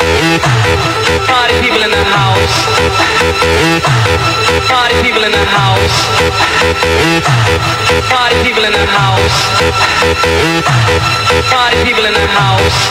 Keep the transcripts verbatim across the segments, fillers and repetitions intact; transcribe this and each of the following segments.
Party people in the house. Party people in the house. Party people in the house. Party people in the house.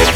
It's